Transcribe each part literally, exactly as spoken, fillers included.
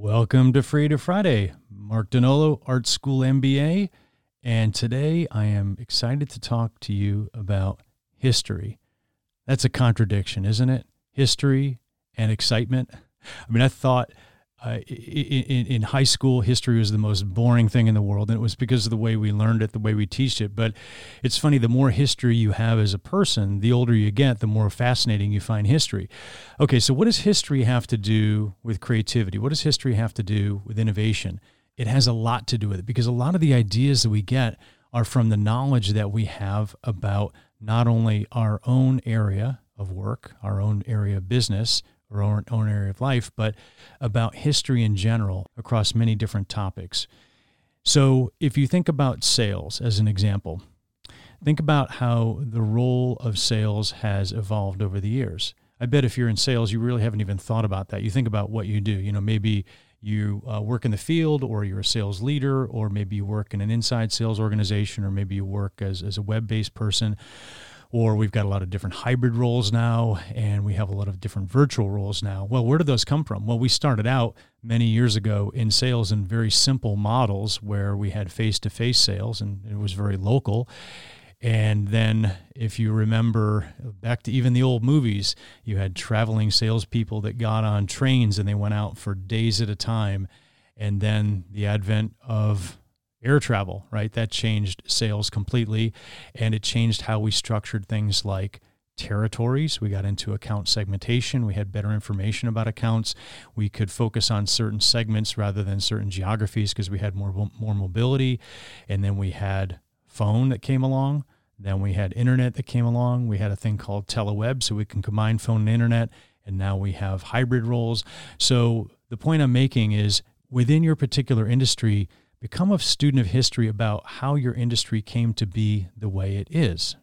Welcome to Freedom Friday. Mark Donolo, Art School M B A, and today I am excited to talk to you about history. That's a contradiction, isn't it? History and excitement. I mean, I thought uh, in, in high school, history was the most boring thing in the world, and it was because of the way we learned it, the way we teach it. But it's funny, the more history you have as a person, the older you get, the more fascinating you find history. Okay, so what does history have to do with creativity? What does history have to do with innovation? It has a lot to do with it, because a lot of the ideas that we get are from the knowledge that we have about not only our own area of work, our own area of business, or our own area of life, but about history in general across many different topics. So if you think about sales as an example, think about how the role of sales has evolved over the years. I bet if you're in sales, you really haven't even thought about that. You think about what you do. You know, maybe you uh, work in the field, or you're a sales leader, or maybe you work in an inside sales organization, or maybe you work as, as a web-based person, or we've got a lot of different hybrid roles now, and we have a lot of different virtual roles now. Well, where did those come from? Well, we started out many years ago in sales in very simple models where we had face-to-face sales, and it was very local. And then if you remember back to even the old movies, you had traveling salespeople that got on trains and they went out for days at a time. And then the advent of air travel, right? That changed sales completely. And it changed how we structured things like territories. We got into account segmentation. We had better information about accounts. We could focus on certain segments rather than certain geographies because we had more, more mobility. And then we had phone that came along. Then we had internet that came along. We had a thing called teleweb, so we can combine phone and internet. And now we have hybrid roles. So the point I'm making is within your particular industry, become a student of history about how your industry came to be the way it is.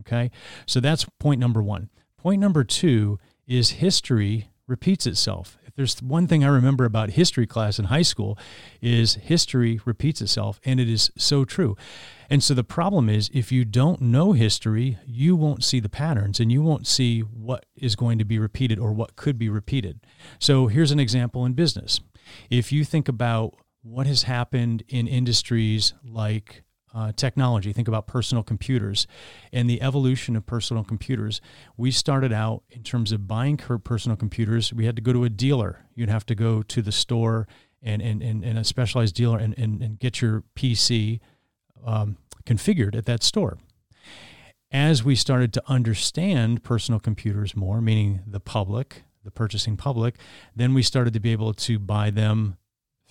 Okay. So that's point number one. Point number two is history repeats itself. If there's one thing I remember about history class in high school is history repeats itself, and it is so true. And so the problem is if you don't know history, you won't see the patterns and you won't see what is going to be repeated or what could be repeated. So here's an example in business. If you think about what has happened in industries like Uh, technology, think about personal computers and the evolution of personal computers. We started out in terms of buying personal computers. We had to go to a dealer. You'd have to go to the store and and, and, and a specialized dealer and, and, and get your P C um, configured at that store. As we started to understand personal computers more, meaning the public, the purchasing public, then we started to be able to buy them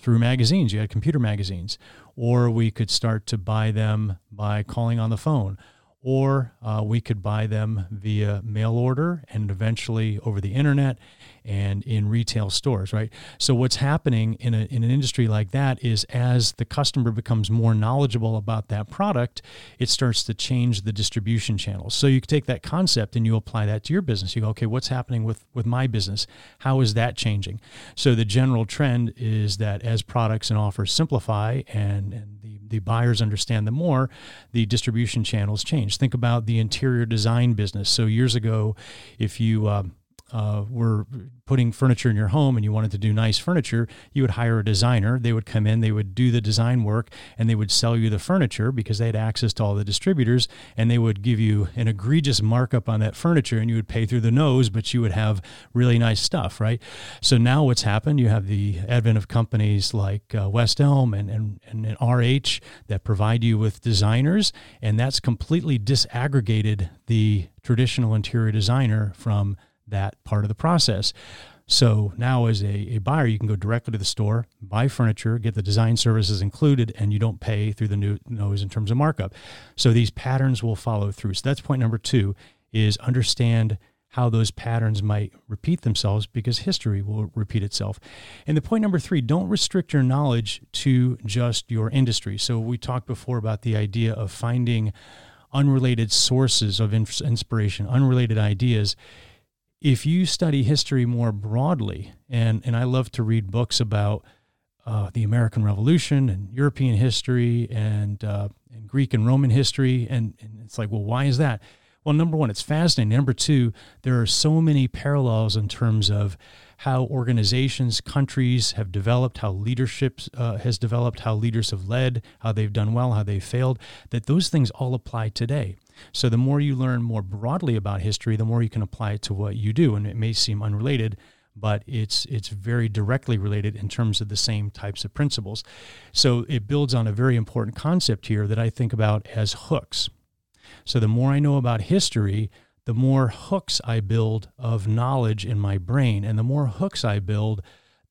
through magazines. You had computer magazines, or we could start to buy them by calling on the phone, or uh, we could buy them via mail order and eventually over the internet and in retail stores, right? So what's happening in, a, in an industry like that is as the customer becomes more knowledgeable about that product, it starts to change the distribution channels. So you take that concept and you apply that to your business. You go, okay, what's happening with, with my business? How is that changing? So the general trend is that as products and offers simplify and, and the, the buyers understand them more, the distribution channels change. Think about the interior design business. So years ago, if you uh, uh, were putting furniture in your home and you wanted to do nice furniture, you would hire a designer. They would come in, they would do the design work, and they would sell you the furniture because they had access to all the distributors, and they would give you an egregious markup on that furniture, and you would pay through the nose, but you would have really nice stuff, right? So now what's happened, you have the advent of companies like uh, West Elm and, and, and R H that provide you with designers, and that's completely disaggregated the traditional interior designer from that part of the process. So now as a, a buyer, you can go directly to the store, buy furniture, get the design services included, and you don't pay through the new nose in terms of markup. So these patterns will follow through. So that's point number two, is understand how those patterns might repeat themselves because history will repeat itself. And the point number three, don't restrict your knowledge to just your industry. So we talked before about the idea of finding unrelated sources of inspiration, unrelated ideas. If you study history more broadly, and, and I love to read books about uh, the American Revolution and European history and, uh, and Greek and Roman history, and, and it's like, well, why is that? Well, number one, it's fascinating. Number two, there are so many parallels in terms of how organizations, countries have developed, how leadership uh, has developed, how leaders have led, how they've done well, how they've failed, that those things all apply today. So the more you learn more broadly about history, the more you can apply it to what you do. And it may seem unrelated, but it's it's very directly related in terms of the same types of principles. So it builds on a very important concept here that I think about as hooks. So the more I know about history, the more hooks I build of knowledge in my brain. And the more hooks I build,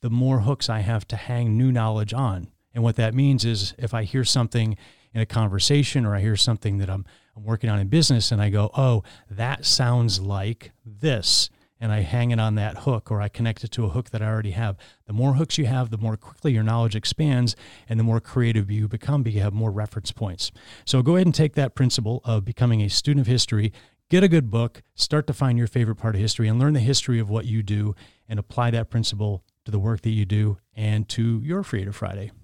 the more hooks I have to hang new knowledge on. And what that means is if I hear something in a conversation or I hear something that I'm, I'm working on in business and I go, oh, that sounds like this, and I hang it on that hook or I connect it to a hook that I already have. The more hooks you have, the more quickly your knowledge expands and the more creative you become because you have more reference points. So go ahead and take that principle of becoming a student of history, get a good book, start to find your favorite part of history and learn the history of what you do and apply that principle to the work that you do and to your Creative Friday.